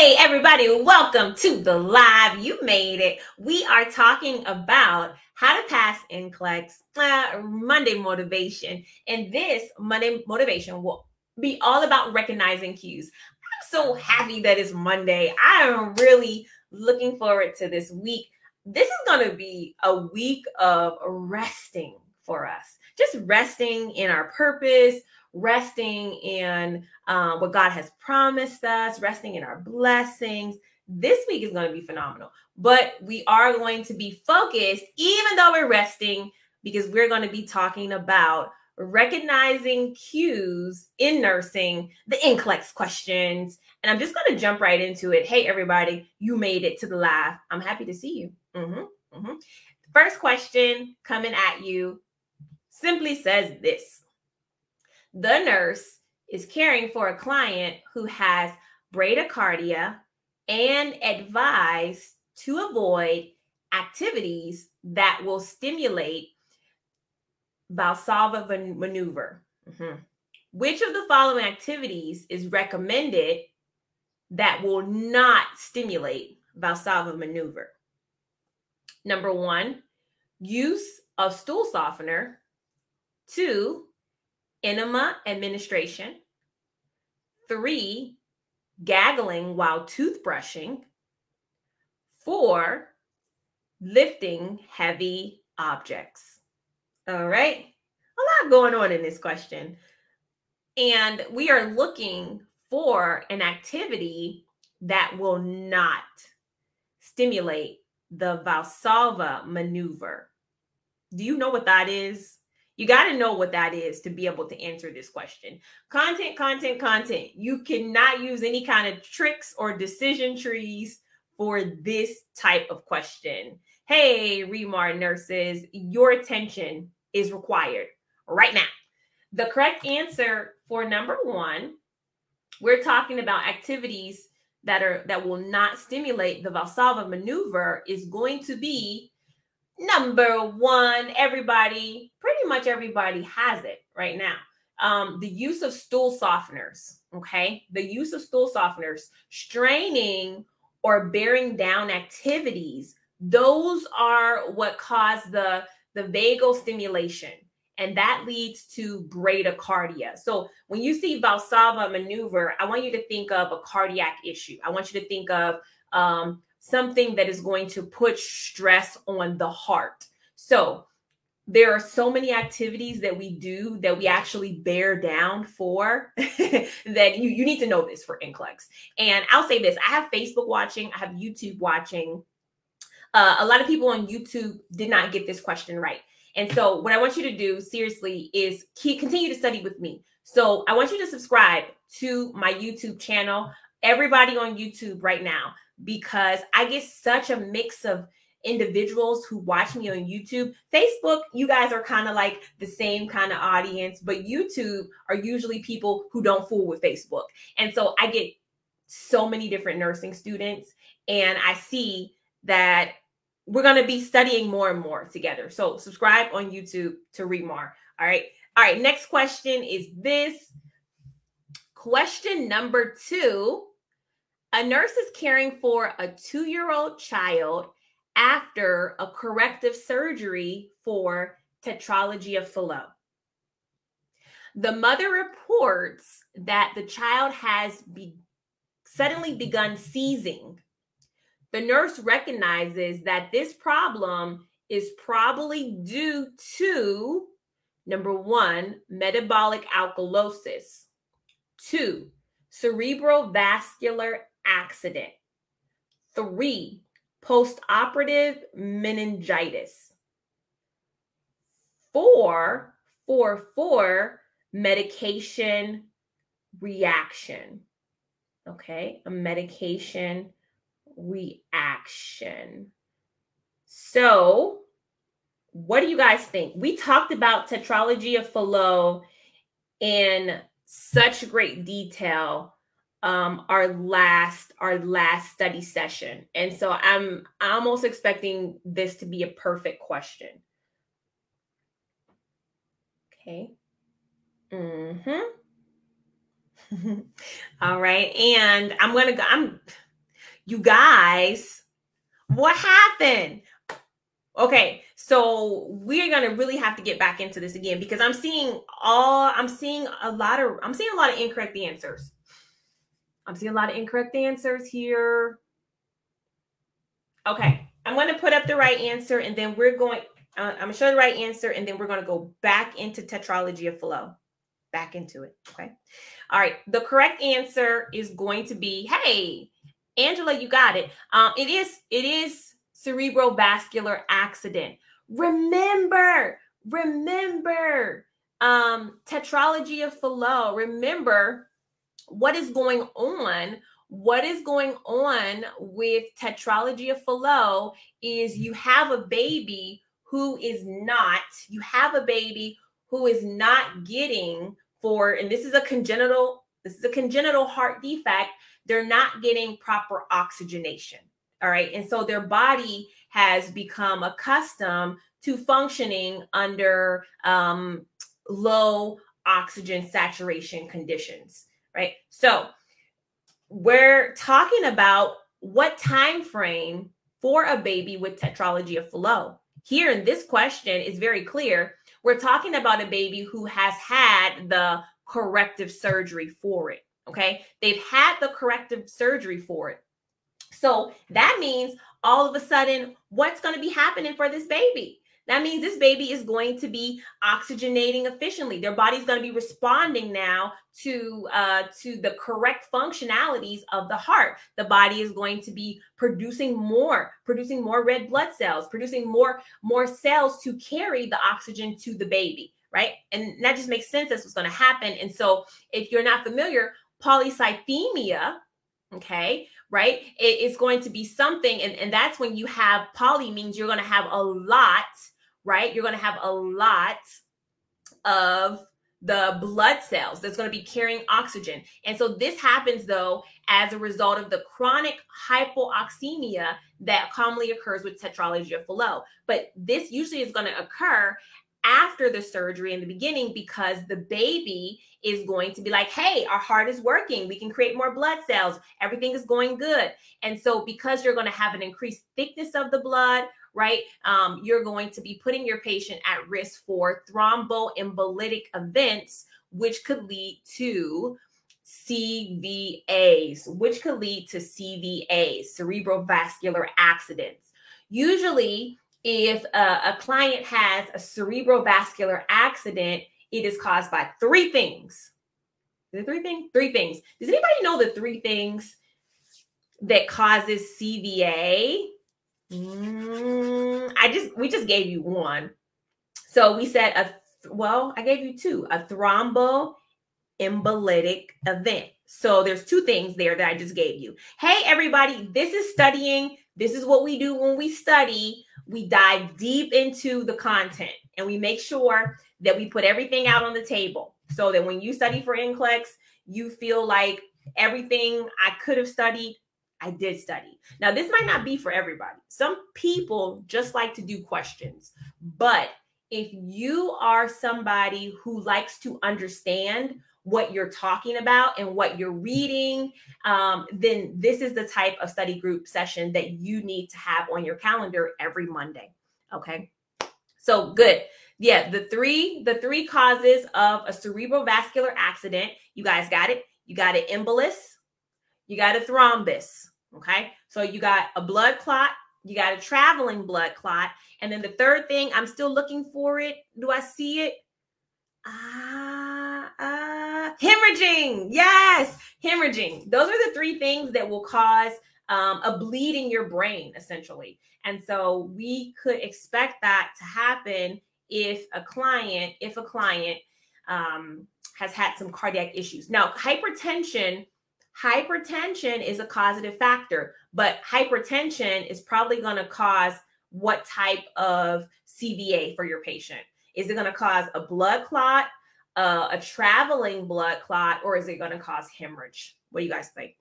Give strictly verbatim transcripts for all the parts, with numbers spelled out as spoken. Hey everybody, welcome to the live. You made it. We are talking about how to pass N C L E X uh, Monday motivation. And this Monday motivation will be all about recognizing cues. I'm so happy that it's Monday. I am really looking forward to this week. This is going to be a week of resting for us. Just resting in our purpose, resting in um, what God has promised us, resting in our blessings. This week is going to be phenomenal, but we are going to be focused, even though we're resting, because we're going to be talking about recognizing cues in nursing, the N C L E X questions. And I'm just going to jump right into it. Hey, everybody, you made it to the live. I'm happy to see you. Mm-hmm, mm-hmm. First question coming at you simply says this. The nurse is caring for a client who has bradycardia and advised to avoid activities that will stimulate Valsalva maneuver. Mm-hmm. Which of the following activities is recommended that will not stimulate Valsalva maneuver? Number one, use of stool softener. Two, enema administration. Three, gaggling while toothbrushing. Four, lifting heavy objects. All right. A lot going on in this question. And we are looking for an activity that will not stimulate the Valsalva maneuver. Do you know what that is? You got to know what that is to be able to answer this question. Content, content, content. You cannot use any kind of tricks or decision trees for this type of question. Hey, Remar nurses, your attention is required right now. The correct answer for number one, we're talking about activities that are that will not stimulate the Valsalva maneuver is going to be number one. Everybody, pretty much everybody has it right now. Um, the use of stool softeners, okay? The use of stool softeners, straining or bearing down activities, those are what cause the, the vagal stimulation, and that leads to bradycardia. So when you see Valsalva maneuver, I want you to think of a cardiac issue. I want you to think of um, something that is going to put stress on the heart. So there are so many activities that we do that we actually bear down for that you, you need to know this for N C L E X. And I'll say this, I have Facebook watching, I have YouTube watching. Uh, a lot of people on YouTube did not get this question right. And so what I want you to do seriously is keep, continue to study with me. So I want you to subscribe to my YouTube channel, everybody on YouTube right now, because I get such a mix of individuals who watch me on YouTube. Facebook, you guys are kind of like the same kind of audience, but YouTube are usually people who don't fool with Facebook. And so I get so many different nursing students, and I see that we're going to be studying more and more together. So subscribe on YouTube to Remar. All right. All right. Next question is this. Question number two. A nurse is caring for a two-year-old child after a corrective surgery for tetralogy of Fallot. The mother reports that the child has be- suddenly begun seizing. The nurse recognizes that this problem is probably due to, number one, metabolic alkalosis, two, cerebrovascular accident, three, postoperative meningitis, four, four, four, medication reaction. Okay, a medication reaction. So, what do you guys think? We talked about tetralogy of Fallot in such great detail um our last our last study session, and so I'm almost expecting this to be a perfect question. Okay. Mm-hmm. All right, and I'm gonna go I'm you guys, what happened? Okay, so we're gonna really have to get back into this again, because I'm seeing all I'm seeing a lot of I'm seeing a lot of incorrect answers. I'm seeing a lot of incorrect answers here. Okay, I'm going to put up the right answer, and then we're going, uh, I'm going to show the right answer, and then we're going to go back into Tetralogy of Fallot, back into it, okay? All right, the correct answer is going to be, hey, Angela, you got it. Um, it is, it is cerebrovascular accident. Remember, remember, um, Tetralogy of Fallot, remember what is going on. What is going on with Tetralogy of Fallot is you have a baby who is not, you have a baby who is not getting for, and this is a congenital, this is a congenital heart defect. They're not getting proper oxygenation. All right. And so their body has become accustomed to functioning under um, low oxygen saturation conditions. Right. So we're talking about what time frame for a baby with Tetralogy of Fallot. Here in this question is very clear. We're talking about a baby who has had the corrective surgery for it, okay? They've had the corrective surgery for it. So that means all of a sudden, what's going to be happening for this baby? That means this baby is going to be oxygenating efficiently. Their body's going to be responding now to uh, to the correct functionalities of the heart. The body is going to be producing more, producing more red blood cells, producing more, more cells to carry the oxygen to the baby, right? And that just makes sense. That's what's going to happen. And so if you're not familiar, polycythemia, okay, right? It, it's going to be something. And, and that's when you have poly means you're going to have a lot, right? You're going to have a lot of the blood cells that's going to be carrying oxygen. And so this happens, though, as a result of the chronic hypoxemia that commonly occurs with Tetralogy of Fallot. But this usually is going to occur after the surgery in the beginning, because the baby is going to be like, hey, our heart is working. We can create more blood cells. Everything is going good. And so because you're going to have an increased thickness of the blood, right, um, you're going to be putting your patient at risk for thromboembolic events, which could lead to C V As, which could lead to C V As, cerebrovascular accidents. Usually, if a, a client has a cerebrovascular accident, it is caused by three things. The three things? Three things. Does anybody know the three things that causes C V A? Mm, I just, we just gave you one. So we said, a well, I gave you two, a thromboembolic event. So there's two things there that I just gave you. Hey, everybody, this is studying. This is what we do when we study. We dive deep into the content and we make sure that we put everything out on the table so that when you study for N C L E X, you feel like everything I could have studied, I did study. Now, this might not be for everybody. Some people just like to do questions. But if you are somebody who likes to understand what you're talking about and what you're reading, um, then this is the type of study group session that you need to have on your calendar every Monday. Okay, so good. Yeah, the three the three causes of a cerebrovascular accident. You guys got it. You got an embolus. You got a thrombus. Okay, so you got a blood clot. You got a traveling blood clot. And then the third thing, I'm still looking for it. Do I see it? Ah, ah. Hemorrhaging. Yes. Hemorrhaging. Those are the three things that will cause um, a bleed in your brain, essentially. And so we could expect that to happen if a client, if a client um, has had some cardiac issues. Now, hypertension, hypertension is a causative factor, but hypertension is probably going to cause what type of C V A for your patient? Is it going to cause a blood clot? Uh, a traveling blood clot, or is it going to cause hemorrhage? What do you guys think?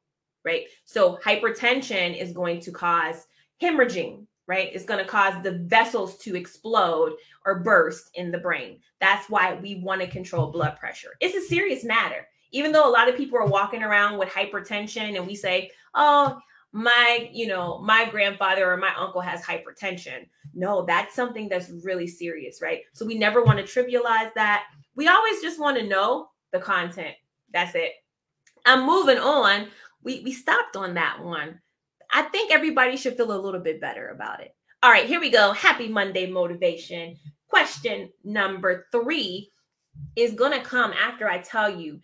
Right? So hypertension is going to cause hemorrhaging, right? It's going to cause the vessels to explode or burst in the brain. That's why we want to control blood pressure. It's a serious matter. Even though a lot of people are walking around with hypertension and we say, oh, my, you know, my grandfather or my uncle has hypertension. No, that's something that's really serious, right? So we never want to trivialize that. We always just want to know the content. That's it. I'm moving on. We we stopped on that one. I think everybody should feel a little bit better about it. All right, here we go. Happy Monday motivation. Question number three is going to come after I tell you.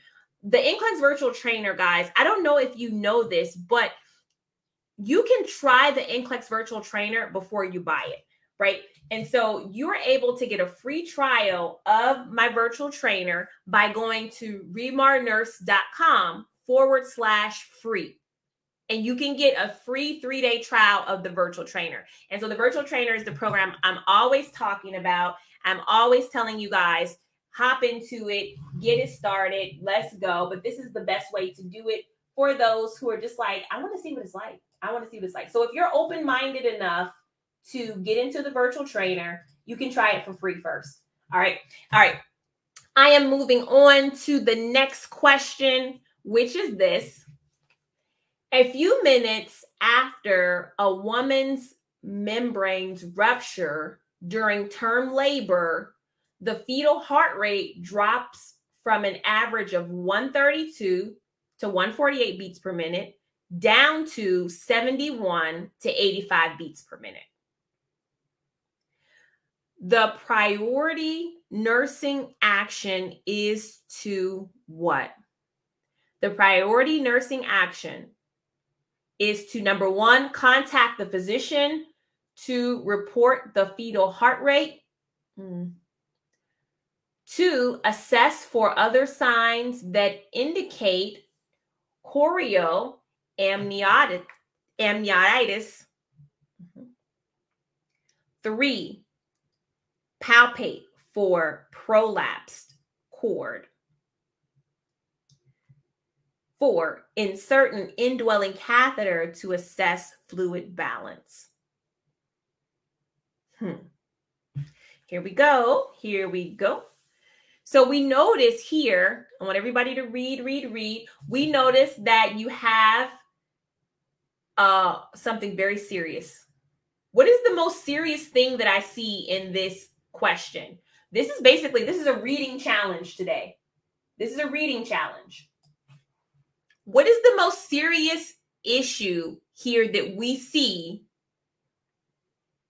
The NCLEX virtual trainer, guys, I don't know if you know this, but you can try the NCLEX virtual trainer before you buy it, right? And so you're able to get a free trial of my virtual trainer by going to remarnurse.com forward slash free. And you can get a free three-day trial of the virtual trainer. And so the virtual trainer is the program I'm always talking about. I'm always telling you guys, hop into it, get it started, let's go. But this is the best way to do it for those who are just like, I want to see what it's like. I want to see what it's like. So if you're open-minded enough to get into the virtual trainer, you can try it for free first. All right. All right. I am moving on to the next question, which is this. A few minutes after a woman's membrane's rupture during term labor, the fetal heart rate drops from an average of one thirty-two to one forty-eight beats per minute down to seventy-one to eighty-five beats per minute. The priority nursing action is to what? The priority nursing action is to, number one, contact the physician to report the fetal heart rate. Mm. Two, assess for other signs that indicate chorioamnionitis. Mm-hmm. Three, palpate for prolapsed cord. Four, insert an indwelling catheter to assess fluid balance. Hmm. Here we go. Here we go. So we notice here, I want everybody to read, read, read. We notice that you have uh, something very serious. What is the most serious thing that I see in this question? This is basically, this is a reading challenge today. This is a reading challenge. What is the most serious issue here that we see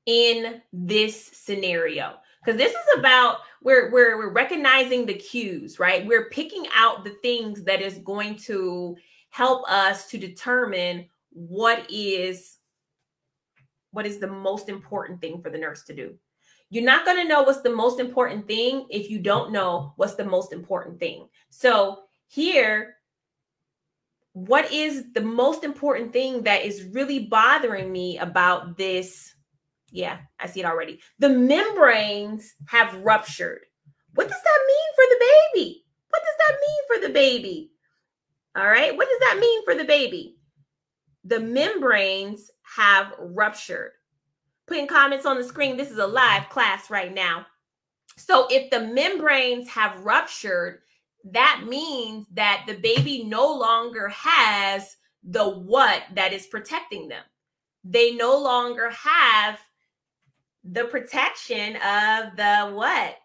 in this scenario? Because this is about we're we're we're recognizing the cues, right? We're picking out the things that is going to help us to determine what is what is the most important thing for the nurse to do. You're not going to know what's the most important thing if you don't know what's the most important thing. So here, what is the most important thing that is really bothering me about this? Yeah, I see it already. The membranes have ruptured. What does that mean for the baby? What does that mean for the baby? All right. What does that mean for the baby? The membranes have ruptured. Putting comments on the screen. This is a live class right now. So if the membranes have ruptured, that means that the baby no longer has the what that is protecting them. They no longer have the protection of the what?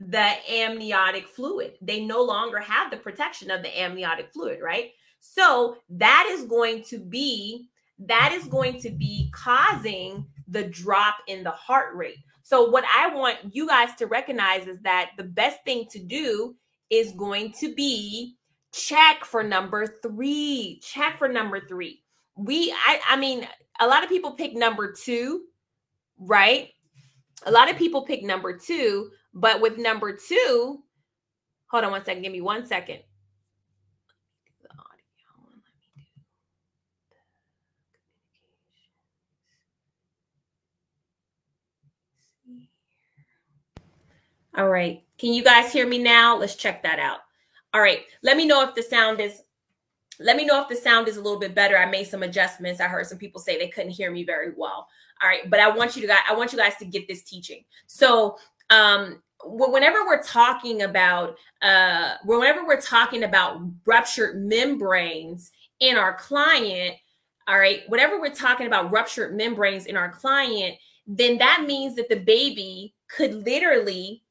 The amniotic fluid. They no longer have the protection of the amniotic fluid, right? So that is going to be, that is going to be causing the drop in the heart rate. So what I want you guys to recognize is that the best thing to do is going to be check for number three. Check for number three. We, I, I mean, a lot of people pick number two, right? A lot of people pick number two, but with number two, hold on one second. Give me one second. All right. Can you guys hear me now? Let's check that out. All right. Let me know if the sound is, let me know if the sound is a little bit better. I made some adjustments. I heard some people say they couldn't hear me very well. All right. But I want you to guys, I want you guys to get this teaching. So um, whenever we're talking about, uh, whenever we're talking about ruptured membranes in our client, all right, whatever we're talking about, ruptured membranes in our client, then that means that the baby could literally,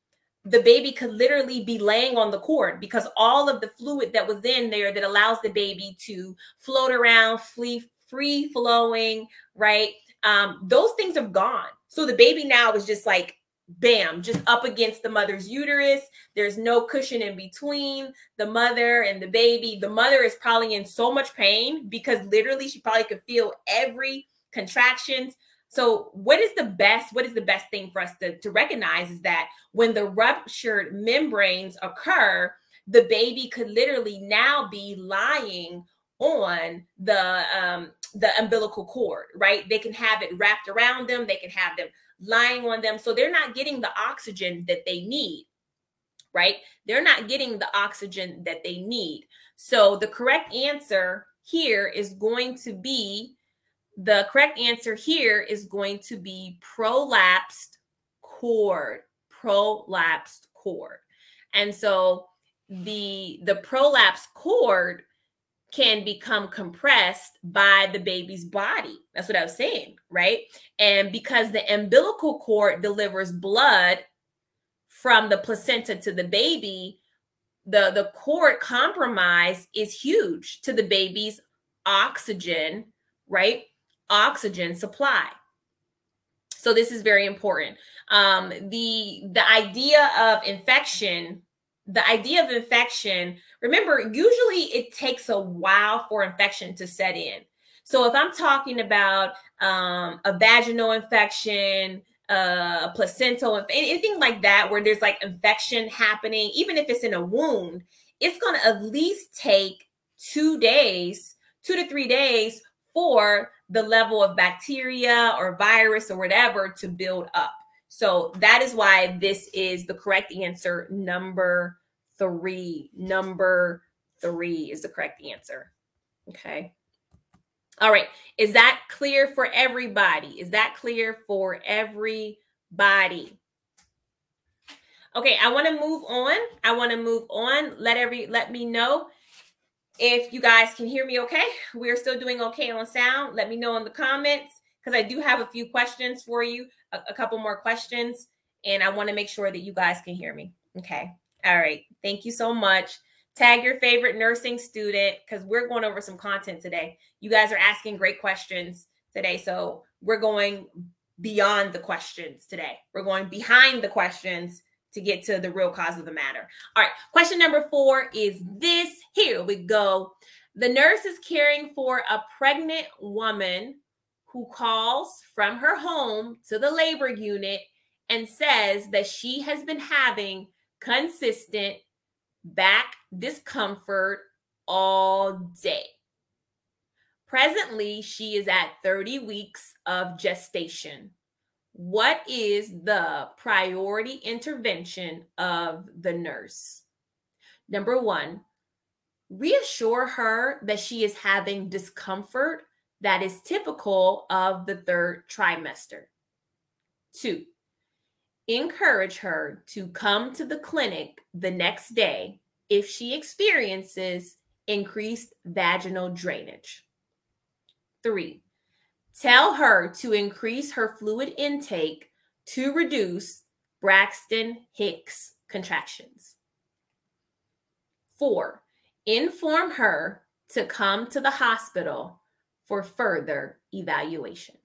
the baby could literally be laying on the cord, because all of the fluid that was in there that allows the baby to float around, free, free flowing, right? Um, those things have gone. So the baby now is just like, bam, just up against the mother's uterus. There's no cushion in between the mother and the baby. The mother is probably in so much pain because literally she probably could feel every contractions. So what is the best, what is the best thing for us to, to recognize is that when the ruptured membranes occur, the baby could literally now be lying on the, um, the umbilical cord, right? They can have it wrapped around them. They can have them lying on them. So they're not getting the oxygen that they need, right? They're not getting the oxygen that they need. So the correct answer here is going to be The correct answer here is going to be prolapsed cord, prolapsed cord. And so the, the prolapsed cord can become compressed by the baby's body. That's what I was saying, right? And because the umbilical cord delivers blood from the placenta to the baby, the, the cord compromise is huge to the baby's oxygen, right? Oxygen supply. So this is very important. Um, the, the idea of infection, the idea of infection, remember, usually it takes a while for infection to set in. So if I'm talking about um, a vaginal infection, uh, a placental, anything like that, where there's like infection happening, even if it's in a wound, it's going to at least take two days, two to three days for the level of bacteria or virus or whatever to build up. So that is why this is the correct answer. Number three, number three is the correct answer. Okay. All right. Is that clear for everybody? Is that clear for everybody? Okay. I want to move on. I want to move on. Let every, let me know if you guys can hear me okay. We're still doing okay on sound. Let me know in the comments, because I do have a few questions for you, a, a couple more questions, and I want to make sure that you guys can hear me. Okay. All right. Thank you so much. Tag your favorite nursing student, because we're going over some content today. You guys are asking great questions today, so we're going beyond the questions today. We're going behind the questions to get to the real cause of the matter. All right. Question number four is this. Here we go. The nurse is caring for a pregnant woman who calls from her home to the labor unit and says that she has been having consistent back discomfort all day. Presently, she is at thirty weeks of gestation. What is the priority intervention of the nurse? Number one, reassure her that she is having discomfort that is typical of the third trimester. Two, encourage her to come to the clinic the next day if she experiences increased vaginal drainage. Three, tell her to increase her fluid intake to reduce Braxton Hicks contractions. Four, inform her to come to the hospital for further evaluation.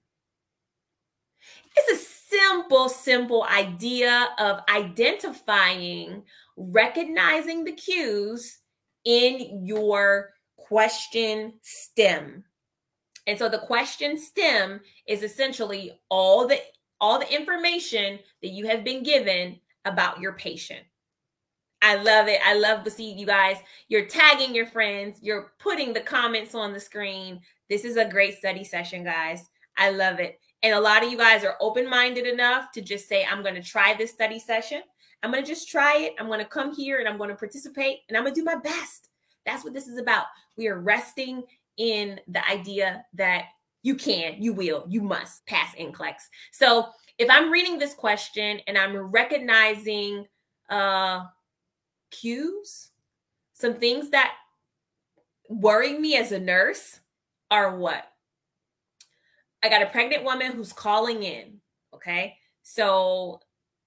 It's a simple, simple idea of identifying, recognizing the cues in your question stem. And so the question stem is essentially all the all the information that you have been given about your patient. I love it. I love to see you guys. You're tagging your friends. You're putting the comments on the screen. This is a great study session, guys. I love it. And a lot of you guys are open-minded enough to just say, I'm going to try this study session. I'm going to just try it. I'm going to come here and I'm going to participate and I'm going to do my best. That's what this is about. We are resting in the idea that you can, you will, you must pass N C L E X. So if I'm reading this question and I'm recognizing uh, cues, some things that worry me as a nurse are what? I got a pregnant woman who's calling in. Okay. So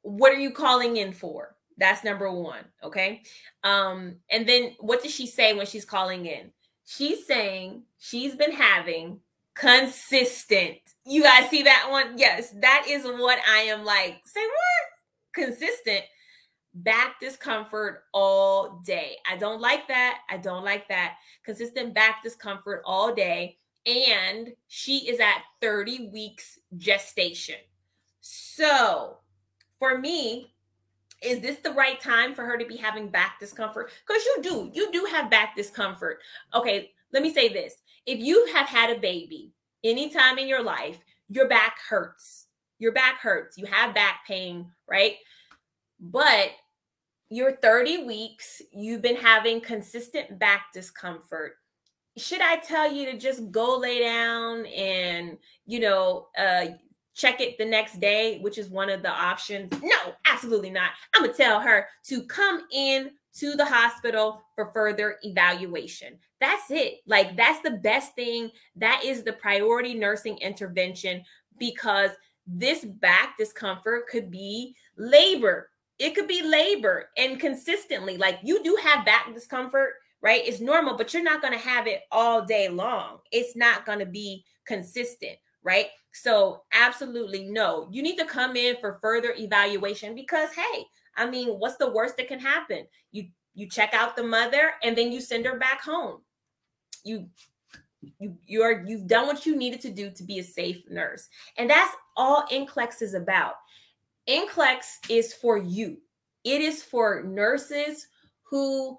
what are you calling in for? That's number one. Okay. Um, and then what does she say when she's calling in? She's saying she's been having consistent. You guys see that one? Yes. That is what I am like. Say what? Consistent. Back discomfort all day. I don't like that. I don't like that. Consistent back discomfort all day. And she is at thirty weeks gestation. So for me, is this the right time for her to be having back discomfort? Because you do. You do have back discomfort. Okay, let me say this. If you have had a baby anytime in your life, your back hurts. Your back hurts. You have back pain, right? But you're thirty weeks. You've been having consistent back discomfort. Should I tell you to just go lay down and, you know, uh, check it the next day, which is one of the options? No, absolutely not. I'm going to tell her to come in to the hospital for further evaluation. That's it. Like, that's the best thing. That is the priority nursing intervention, because this back discomfort could be labor. It could be labor, and consistently, like, you do have back discomfort, right? It's normal, but you're not going to have it all day long. It's not going to be consistent, right? So absolutely no. You need to come in for further evaluation, because, hey, I mean, what's the worst that can happen? You you check out the mother, and then you send her back home. You you you're you've done what you needed to do to be a safe nurse. And that's all N C L E X is about. N C L E X is for you. It is for nurses who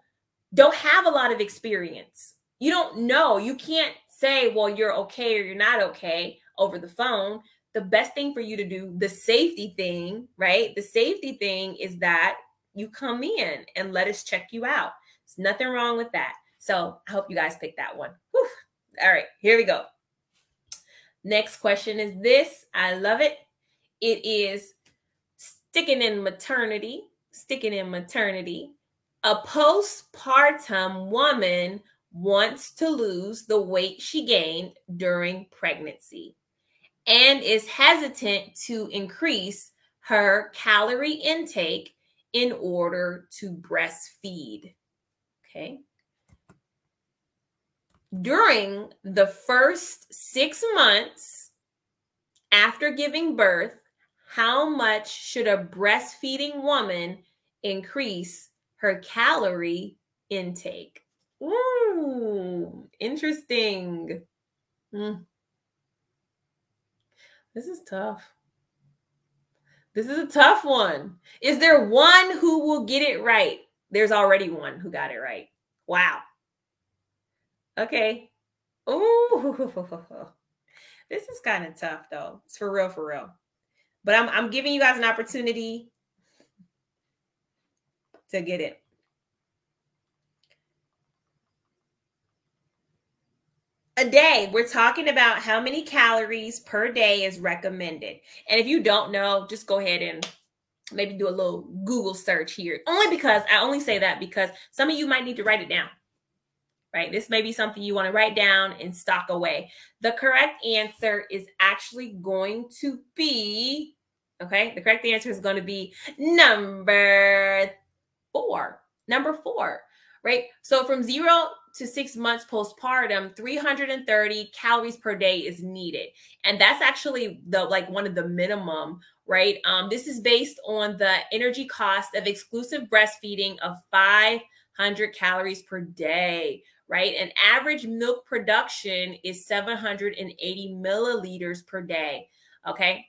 don't have a lot of experience. You don't know. You can't say, well, you're okay or you're not okay over the phone. The best thing for you to do, the safety thing, right? The safety thing is that you come in and let us check you out. There's nothing wrong with that. So I hope you guys picked that one. Whew. All right, here we go. Next question is this. I love it. It is sticking in maternity, sticking in maternity. A postpartum woman wants to lose the weight she gained during pregnancy and is hesitant to increase her calorie intake in order to breastfeed. Okay. During the first six months after giving birth, how much should a breastfeeding woman increase her calorie intake? Ooh, interesting. Mm. This is tough. This is a tough one. Is there one who will get it right? There's already one who got it right. Wow. Okay. Ooh, this is kind of tough though. It's for real, for real. But I'm, I'm giving you guys an opportunity to get it. A day, we're talking about how many calories per day is recommended. And if you don't know, just go ahead and maybe do a little Google search here. Only because, I only say that because some of you might need to write it down, right? This may be something you want to write down and stock away. The correct answer is actually going to be, okay, the correct answer is going to be number four, number four, right? So from zero to six months postpartum, three hundred thirty calories per day is needed. And that's actually the, like, one of the minimum, right? Um, this is based on the energy cost of exclusive breastfeeding of five hundred calories per day, right? An average milk production is seven hundred eighty milliliters per day. Okay.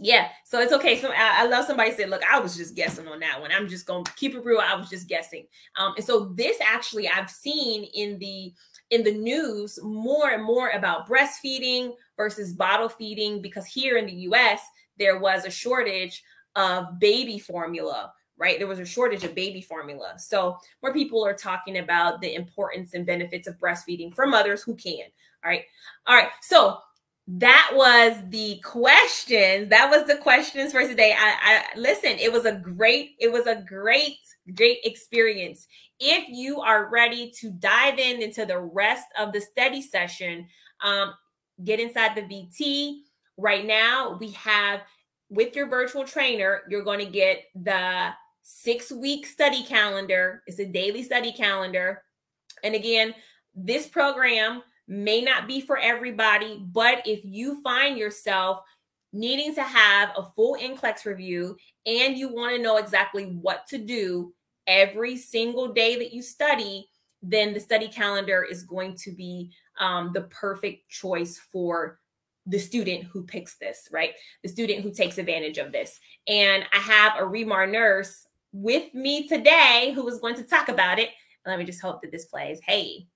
Yeah. So it's okay. So I, I love somebody said, look, I was just guessing on that one. I'm just going to keep it real. I was just guessing. Um, and so this actually I've seen in the, in the news more and more about breastfeeding versus bottle feeding, because here in the U S there was a shortage of baby formula, right? There was a shortage of baby formula. So more people are talking about the importance and benefits of breastfeeding from mothers who can. All right. All right. So that was the questions. That was the questions for today. I, I listen, it was a great, it was a great, great experience. If you are ready to dive in into the rest of the study session, um, get inside the V T. Right now, we have, with your virtual trainer, you're going to get the six-week study calendar. It's a daily study calendar. And again, this program may not be for everybody, but if you find yourself needing to have a full N C L E X review and you want to know exactly what to do every single day that you study, then the study calendar is going to be um, the perfect choice for the student who picks this, right? The student who takes advantage of this. And I have a Remar nurse with me today who is going to talk about it. Let me just hope that this plays. Hey.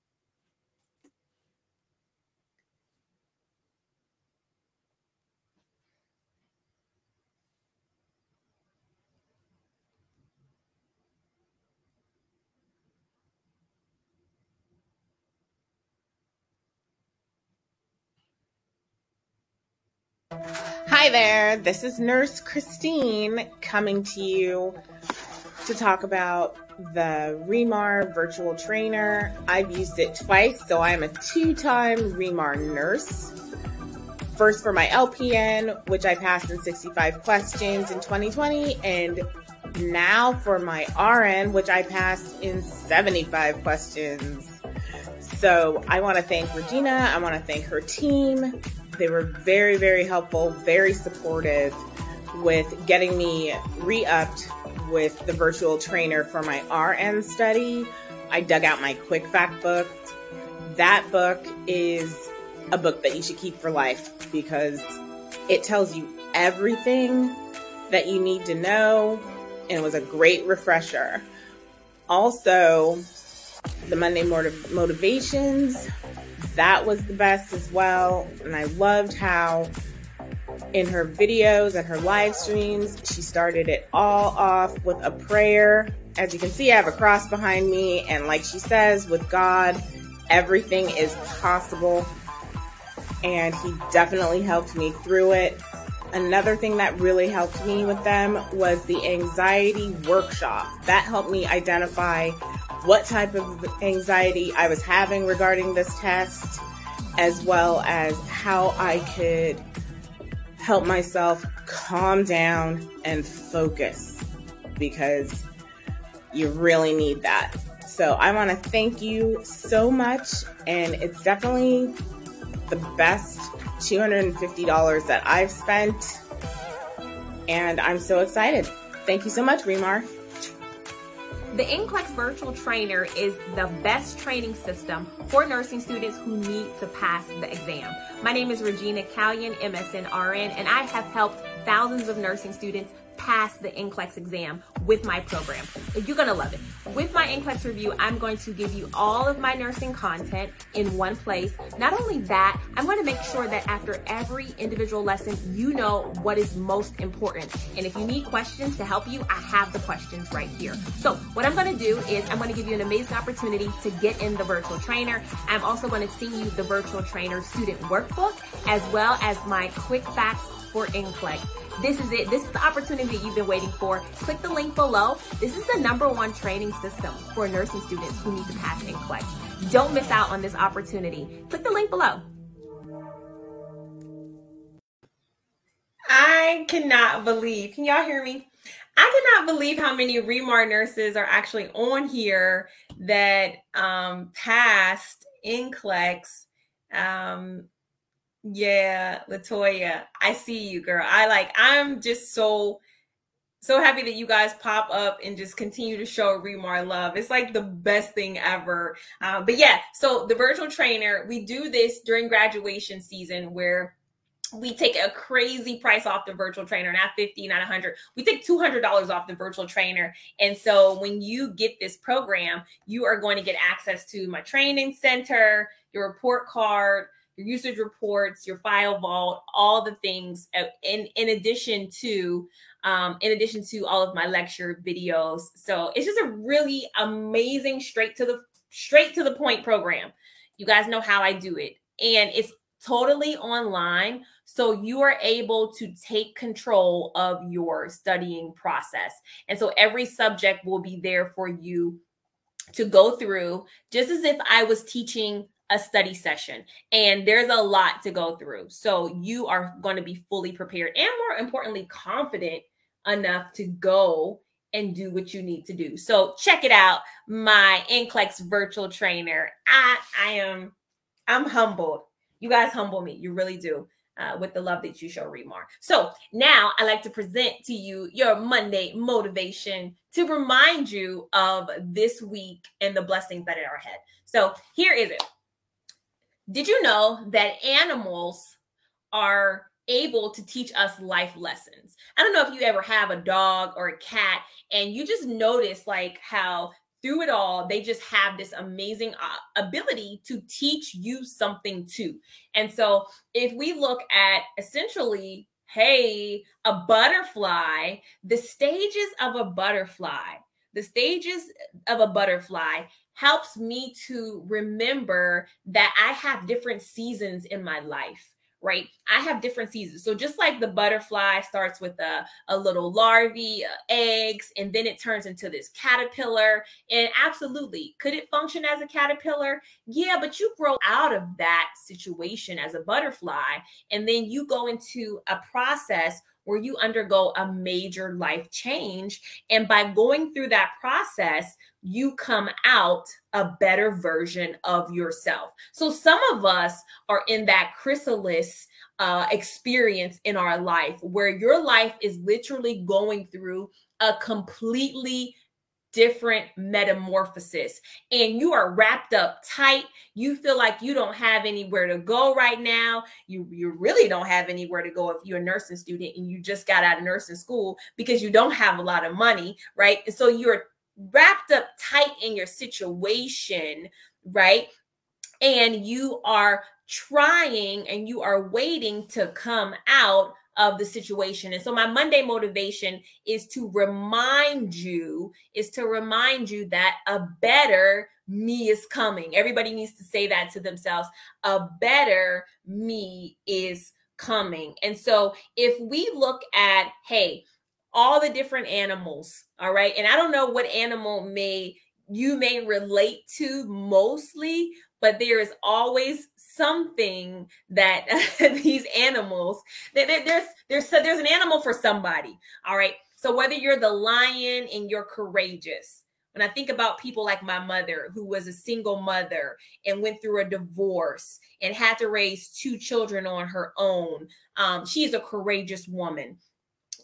Hi there, this is Nurse Christine coming to you to talk about the Remar virtual trainer. I've used it twice, so I'm a two-time Remar nurse. First for my L P N, which I passed in sixty-five questions in twenty twenty, and now for my R N, which I passed in seventy-five questions. So I want to thank Regina, I want to thank her team. They were very, very helpful, very supportive with getting me re-upped with the virtual trainer for my R N study. I dug out my Quick Fact book. That book is a book that you should keep for life because it tells you everything that you need to know, and it was a great refresher. Also, the Monday Motiv- Motivations, that was the best as well. And I loved how in her videos and her live streams, she started it all off with a prayer. As you can see, I have a cross behind me. And like she says, with God, everything is possible. And he definitely helped me through it. Another thing that really helped me with them was the anxiety workshop. That helped me identify what type of anxiety I was having regarding this test, as well as how I could help myself calm down and focus, because you really need that. So I want to thank you so much, and it's definitely the best two hundred fifty dollars that I've spent, and I'm so excited. Thank you so much, Remar. The N C L E X Virtual Trainer is the best training system for nursing students who need to pass the exam. My name is Regina Callion, M S N R N, and I have helped thousands of nursing students pass the N C L E X exam with my program. You're gonna love it. With my N C L E X review, I'm going to give you all of my nursing content in one place. Not only that, I'm gonna make sure that after every individual lesson, you know what is most important. And if you need questions to help you, I have the questions right here. So what I'm gonna do is I'm gonna give you an amazing opportunity to get in the virtual trainer. I'm also gonna send you the virtual trainer student workbook, as well as my quick facts for N C L E X. This is it. This is the opportunity that you've been waiting for. Click the link below. This is the number one training system for nursing students who need to pass N C L E X. Don't miss out on this opportunity. Click the link below. I cannot believe, can y'all hear me? I cannot believe how many Remar nurses are actually on here that um, passed N C L E X. Um, Yeah, Latoya, I see you, girl. I like, I'm just so, so happy that you guys pop up and just continue to show Remar love. It's like the best thing ever. Uh, but yeah, so the virtual trainer, we do this during graduation season where we take a crazy price off the virtual trainer, not fifty, not one hundred. We take two hundred dollars off the virtual trainer. And so when you get this program, you are going to get access to my training center, your report card, your usage reports, your file vault, all the things in, in addition to um, in addition to all of my lecture videos. So it's just a really amazing straight to the straight to the point program. You guys know how I do it. And it's totally online. So you are able to take control of your studying process. And so every subject will be there for you to go through, just as if I was teaching a study session, and there's a lot to go through. So you are going to be fully prepared and, more importantly, confident enough to go and do what you need to do. So check it out, my N C L E X virtual trainer. I, I am, I'm humbled. You guys humble me. You really do. Uh, with the love that you show, Remar. So now I'd like to present to you your Monday motivation to remind you of this week and the blessings that are ahead. So here is it. Did you know that animals are able to teach us life lessons? I don't know if you ever have a dog or a cat and you just notice like how through it all, they just have this amazing ability to teach you something too. And so if we look at essentially, hey, a butterfly, the stages of a butterfly, the stages of a butterfly helps me to remember that I have different seasons in my life. Right? I have different seasons. So just like the butterfly starts with a, a little larvae, uh, eggs, and then it turns into this caterpillar. And absolutely, could it function as a caterpillar? Yeah, but you grow out of that situation as a butterfly, and then you go into a process where you undergo a major life change. And by going through that process, you come out a better version of yourself. So some of us are in that chrysalis uh, experience in our life where your life is literally going through a completely different metamorphosis, and you are wrapped up tight. You feel like you don't have anywhere to go right now. You you really don't have anywhere to go if you're a nursing student and you just got out of nursing school because you don't have a lot of money, right? And so you're wrapped up tight in your situation, right? And you are trying and you are waiting to come out of the situation. And so my Monday motivation is to remind you, is to remind you that a better me is coming. Everybody needs to say that to themselves. A better me is coming. And so if we look at, hey, all the different animals, all right? And I don't know what animal may you may relate to mostly, but there is always something that these animals, there, there, there's, there's, there's an animal for somebody, all right? So whether you're the lion and you're courageous, when I think about people like my mother, who was a single mother and went through a divorce and had to raise two children on her own, um, she is a courageous woman.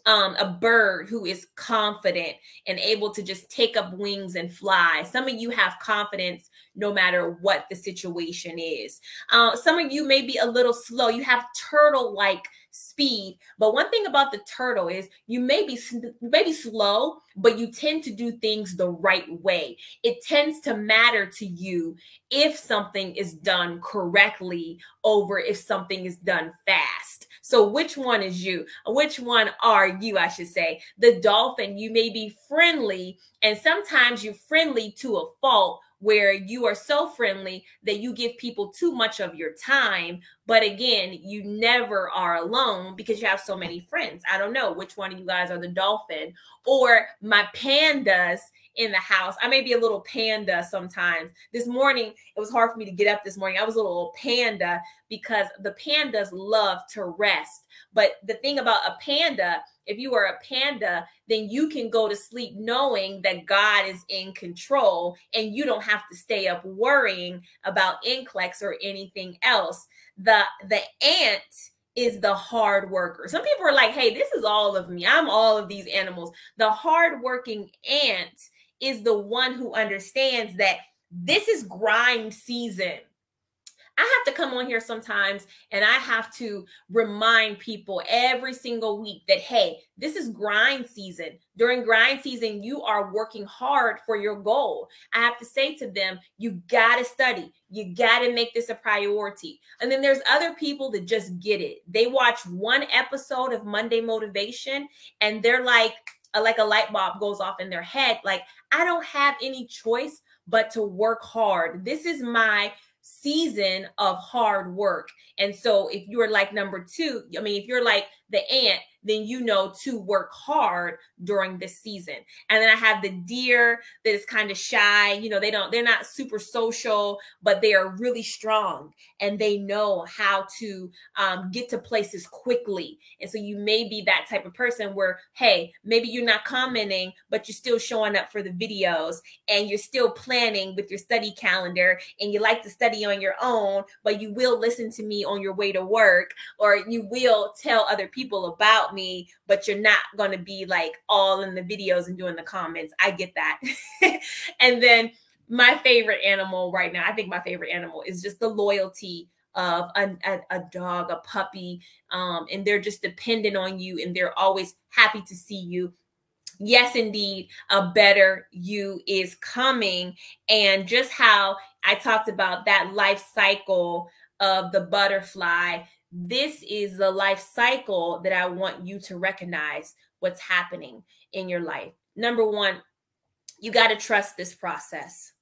Um, a bird who is confident and able to just take up wings and fly. Some of you have confidence no matter what the situation is. Uh, some of you may be a little slow. You have turtle-like speed. But one thing about the turtle is you may be, may be slow, but you tend to do things the right way. It tends to matter to you if something is done correctly over if something is done fast. So which one is you? Which one are you, I should say? The dolphin, you may be friendly, and sometimes you're friendly to a fault, where you are so friendly that you give people too much of your time. But again, you never are alone because you have so many friends. I don't know which one of you guys are the dolphin or my pandas in the house. I may be a little panda sometimes. This morning, it was hard for me to get up this morning. I was a little panda because the pandas love to rest. But the thing about a panda, if you are a panda, then you can go to sleep knowing that God is in control and you don't have to stay up worrying about N C L E X or anything else. The, the ant is the hard worker. Some people are like, hey, this is all of me. I'm all of these animals. The hardworking ant is the one who understands that this is grind season. I have to come on here sometimes and I have to remind people every single week that, hey, this is grind season. During grind season, you are working hard for your goal. I have to say to them, you got to study. You got to make this a priority. And then there's other people that just get it. They watch one episode of Monday Motivation and they're like, like a light bulb goes off in their head. Like, I don't have any choice but to work hard. This is my season of hard work. And so if you're like number two, I mean, if you're like the ant, then you know to work hard during this season. And then I have the deer that is kind of shy. You know, they don't, they're not super social, but they are really strong and they know how to um, get to places quickly. And so you may be that type of person where, hey, maybe you're not commenting, but you're still showing up for the videos and you're still planning with your study calendar and you like to study on your own, but you will listen to me on your way to work, or you will tell other people about me, but you're not going to be like all in the videos and doing the comments. I get that. And then my favorite animal right now, I think my favorite animal is just the loyalty of a, a, a dog, a puppy. Um, and they're just dependent on you and they're always happy to see you. Yes, indeed, a better you is coming. And just how I talked about that life cycle of the butterfly, this is the life cycle that I want you to recognize what's happening in your life. Number one, you got to trust this process.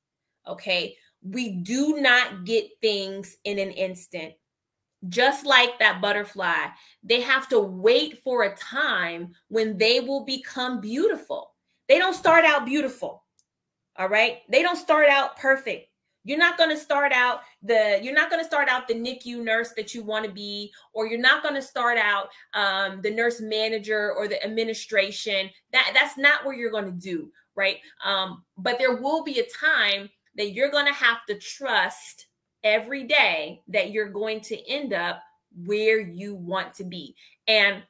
Okay. We do not get things in an instant. Just like that butterfly, they have to wait for a time when they will become beautiful. They don't start out beautiful. All right. They don't start out perfect. You're not going to start out the you're not going to start out the N I C U nurse that you want to be, or you're not going to start out um, the nurse manager or the administration. That that's not what you're going to do. Right. Um, but there will be a time that you're going to have to trust every day that you're going to end up where you want to be. And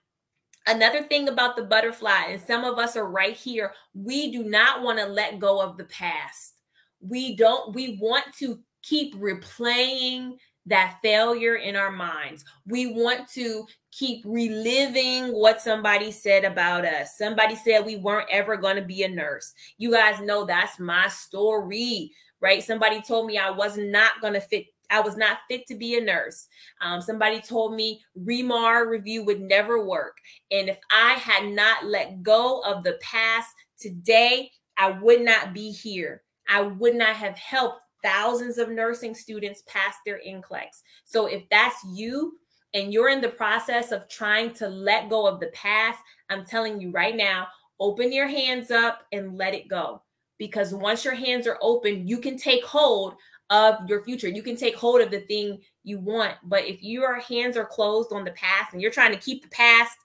another thing about the butterfly, and some of us are right here, we do not want to let go of the past. We don't, we want to keep replaying that failure in our minds. We want to keep reliving what somebody said about us. Somebody said we weren't ever going to be a nurse. You guys know that's my story, right? Somebody told me I was not going to fit. I was not fit to be a nurse. Um, somebody told me Remar review would never work. And if I had not let go of the past today, I would not be here. I would not have helped thousands of nursing students pass their N C L E X. So if that's you and you're in the process of trying to let go of the past, I'm telling you right now, open your hands up and let it go. Because once your hands are open, you can take hold of your future. You can take hold of the thing you want. But if your hands are closed on the past and you're trying to keep the past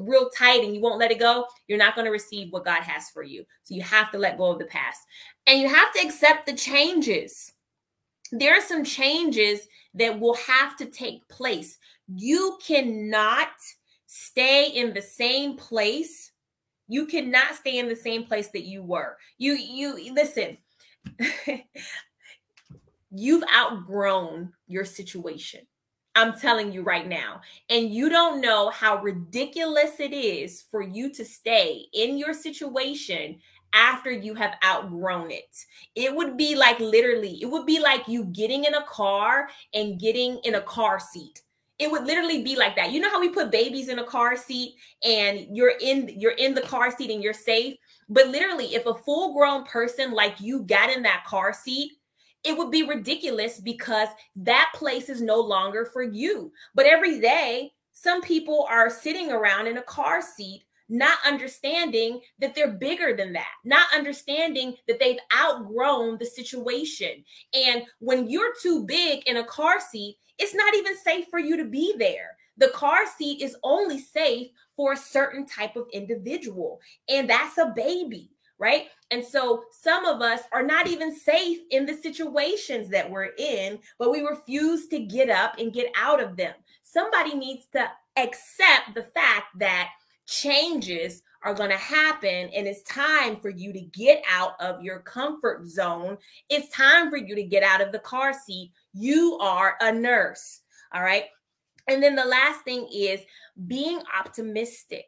real tight and you won't let it go, you're not going to receive what God has for you. So you have to let go of the past. And you have to accept the changes. There are some changes that will have to take place. You cannot stay in the same place. You cannot stay in the same place that you were. You, you listen, you've outgrown your situation. I'm telling you right now. And you don't know how ridiculous it is for you to stay in your situation after you have outgrown it. It would be like literally, it would be like you getting in a car and getting in a car seat. It would literally be like that. You know how we put babies in a car seat and you're in you're in the car seat and you're safe? But literally, if a full-grown person like you got in that car seat, it would be ridiculous because that place is no longer for you. But every day, some people are sitting around in a car seat, not understanding that they're bigger than that, not understanding that they've outgrown the situation. And when you're too big in a car seat, it's not even safe for you to be there. The car seat is only safe for a certain type of individual, and that's a baby. Right. And so some of us are not even safe in the situations that we're in, but we refuse to get up and get out of them. Somebody needs to accept the fact that changes are going to happen and it's time for you to get out of your comfort zone. It's time for you to get out of the car seat. You are a nurse. All right. And then the last thing is being optimistic.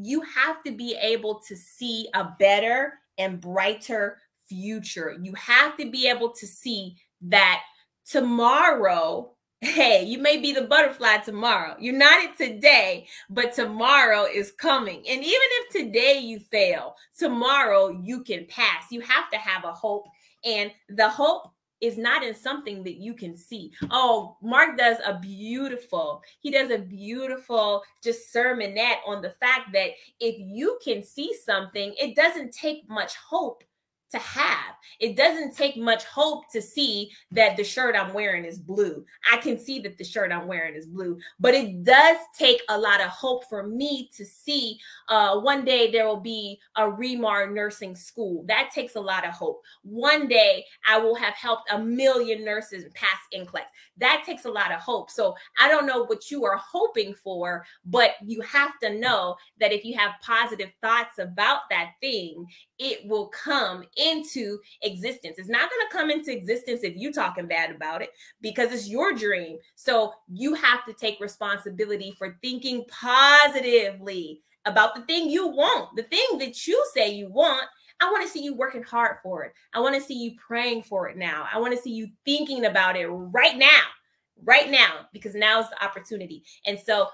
You have to be able to see a better and brighter future. You have to be able to see that tomorrow, hey, you may be the butterfly tomorrow. You're not it today, but tomorrow is coming. And even if today you fail, tomorrow you can pass. You have to have a hope. And the hope is not in something that you can see. Oh, Mark does a beautiful, he does a beautiful just sermonette on the fact that if you can see something, it doesn't take much hope to have. It doesn't take much hope to see that the shirt I'm wearing is blue. I can see that the shirt I'm wearing is blue, but it does take a lot of hope for me to see. Uh, one day there will be a Remar nursing school. That takes a lot of hope. One day I will have helped a million nurses pass N C L E X. That takes a lot of hope. So I don't know what you are hoping for, but you have to know that if you have positive thoughts about that thing, it will come into existence. It's not going to come into existence if you're talking bad about it, because it's your dream. So you have to take responsibility for thinking positively about the thing you want, the thing that you say you want. I want to see you working hard for it. I want to see you praying for it now. I want to see you thinking about it right now, right now, because now's the opportunity. And so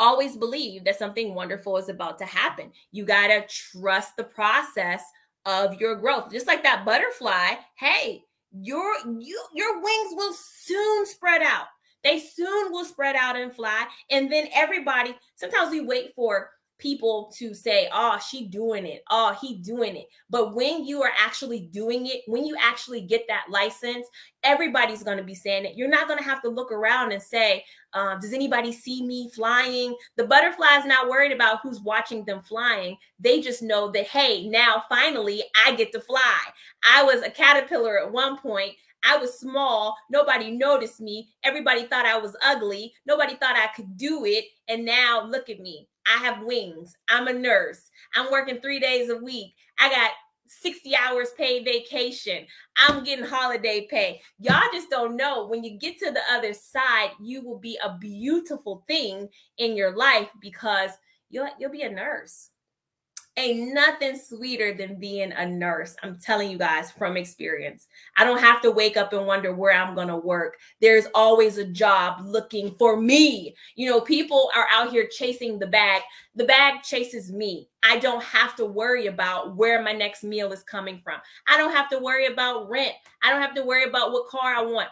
always believe that something wonderful is about to happen. You got to trust the process of your growth. Just like that butterfly, hey, your you, your wings will soon spread out. They soon will spread out and fly. And then everybody, sometimes we wait for people to say, oh, she doing it. Oh, he doing it. But when you are actually doing it, when you actually get that license, everybody's going to be saying it. You're not going to have to look around and say, um, does anybody see me flying? The butterfly is not worried about who's watching them flying. They just know that, hey, now finally I get to fly. I was a caterpillar at one point. I was small. Nobody noticed me. Everybody thought I was ugly. Nobody thought I could do it. And now look at me. I have wings. I'm a nurse. I'm working three days a week. I got sixty hours paid vacation. I'm getting holiday pay. Y'all just don't know. When you get to the other side, you will be a beautiful thing in your life, because you'll, you'll be a nurse. Ain't nothing sweeter than being a nurse. I'm telling you guys from experience. I don't have to wake up and wonder where I'm going to work. There's always a job looking for me. You know, people are out here chasing the bag. The bag chases me. I don't have to worry about where my next meal is coming from. I don't have to worry about rent. I don't have to worry about what car I want.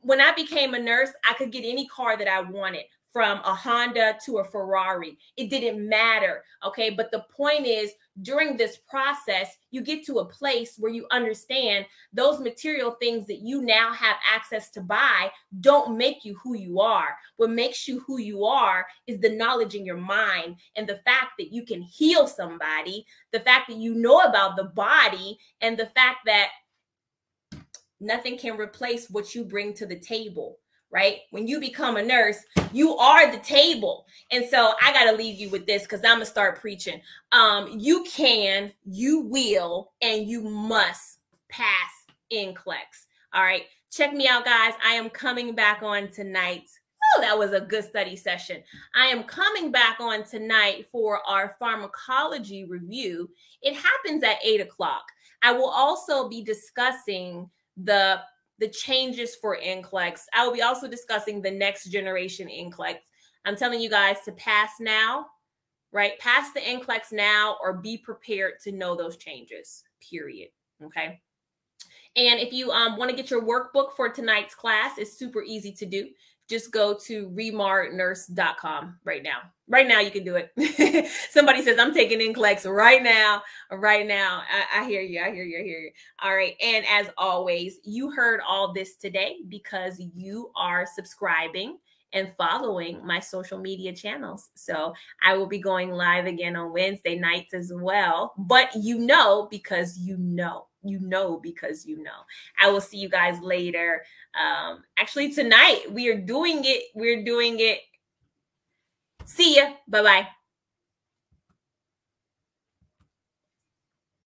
When I became a nurse, I could get any car that I wanted, from a Honda to a Ferrari. It didn't matter, okay? But the point is, during this process, you get to a place where you understand those material things that you now have access to buy don't make you who you are. What makes you who you are is the knowledge in your mind, and the fact that you can heal somebody, the fact that you know about the body, and the fact that nothing can replace what you bring to the table. Right? When you become a nurse, you are the table. And so I got to leave you with this, because I'm going to start preaching. Um, you can, you will, and you must pass N C L E X. All right. Check me out, guys. I am coming back on tonight. Oh, that was a good study session. I am coming back on tonight for our pharmacology review. It happens at eight o'clock. I will also be discussing the the changes for N C L E X. I will be also discussing the next generation N C L E X. I'm telling you guys to pass now, right? Pass the N C L E X now, or be prepared to know those changes, period, okay? And if you um, wanna get your workbook for tonight's class, it's super easy to do. Just go to remar nurse dot com right now. Right now, you can do it. Somebody says, I'm taking N C L E X right now, right now. I, I hear you, I hear you, I hear you. All right, and as always, you heard all this today because you are subscribing and following my social media channels. So I will be going live again on Wednesday nights as well. But you know, because you know, you know, because you know. I will see you guys later. Um, actually, tonight we are doing it. We're doing it. See ya. Bye-bye.